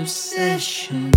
obsession.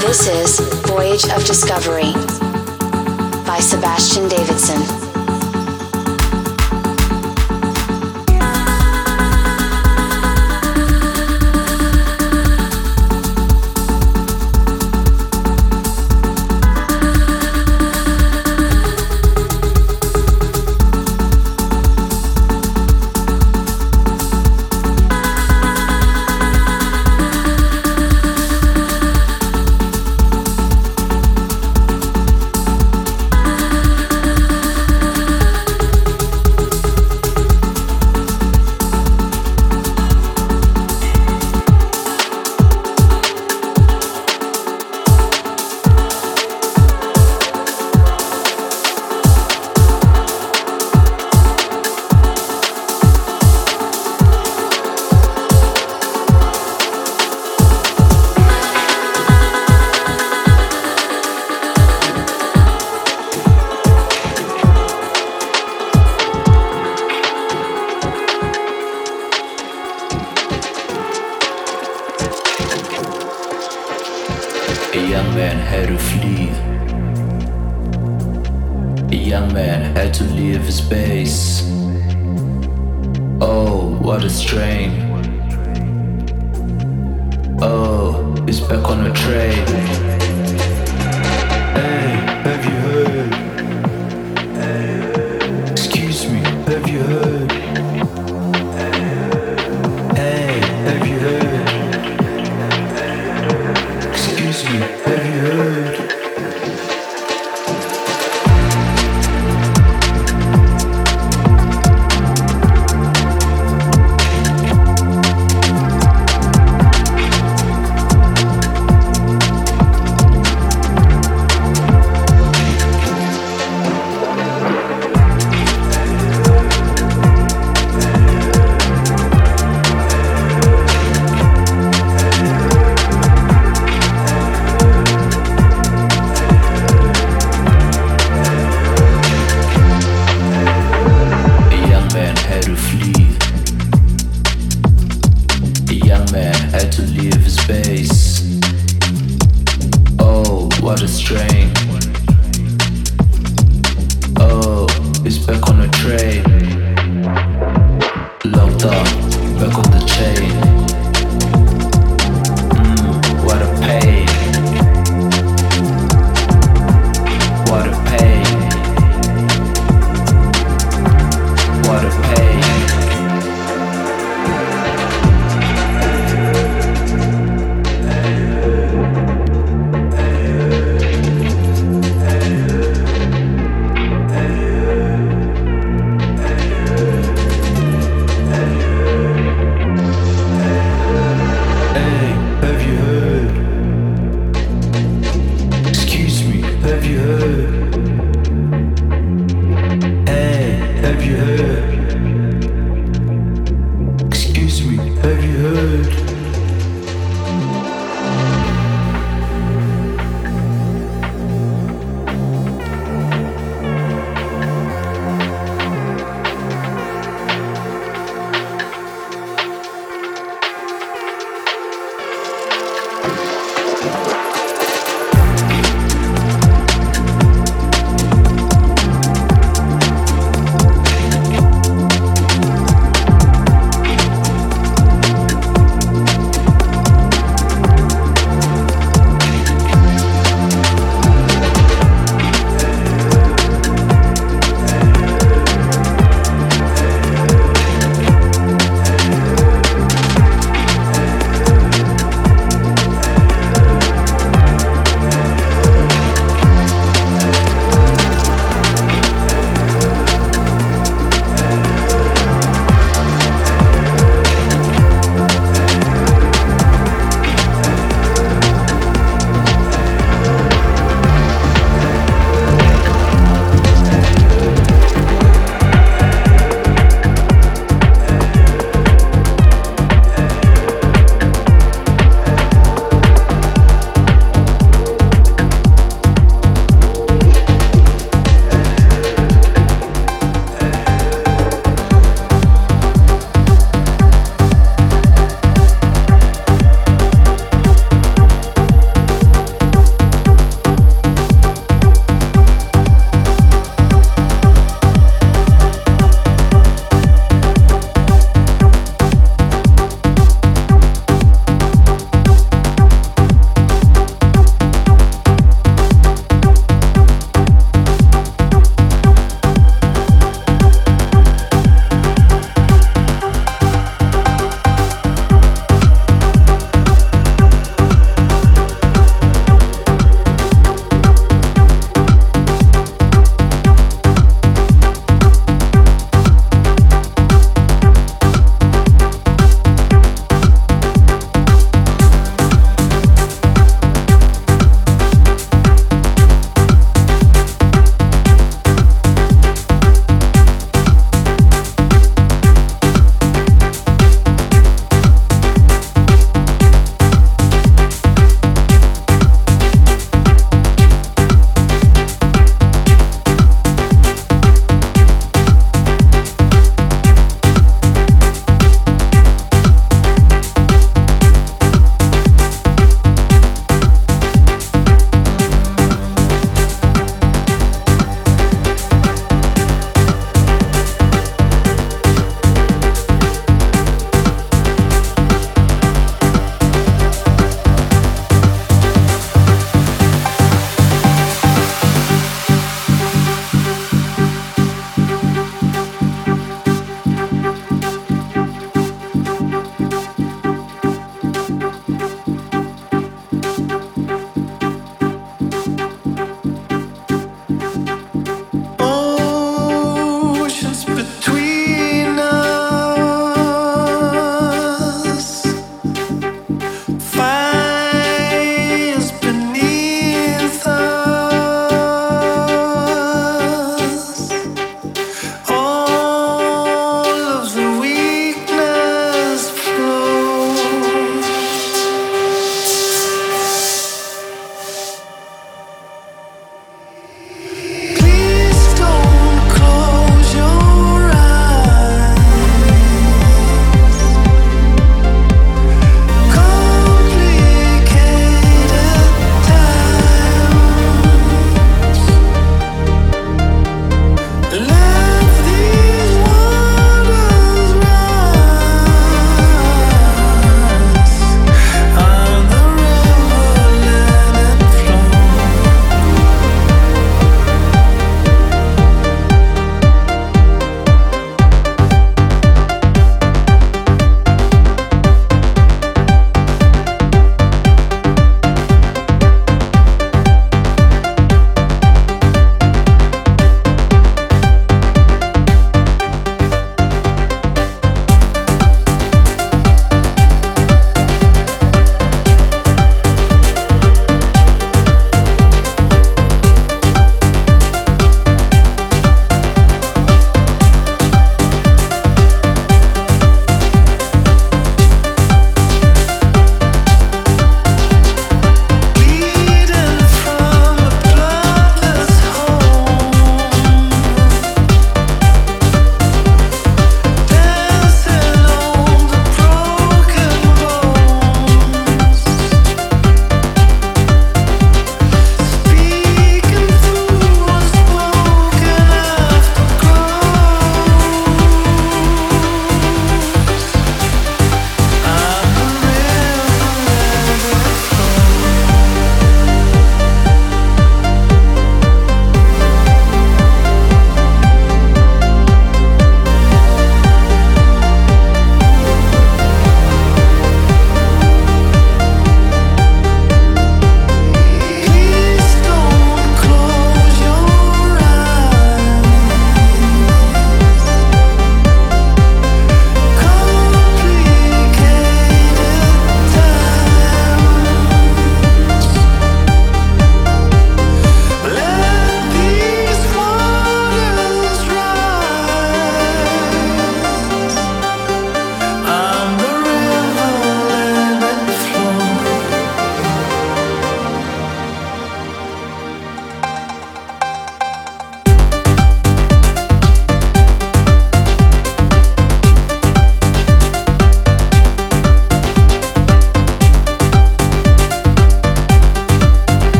This is Voyage of Discovery by by Sebastian Davidson.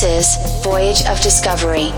This is Voyage of Discovery.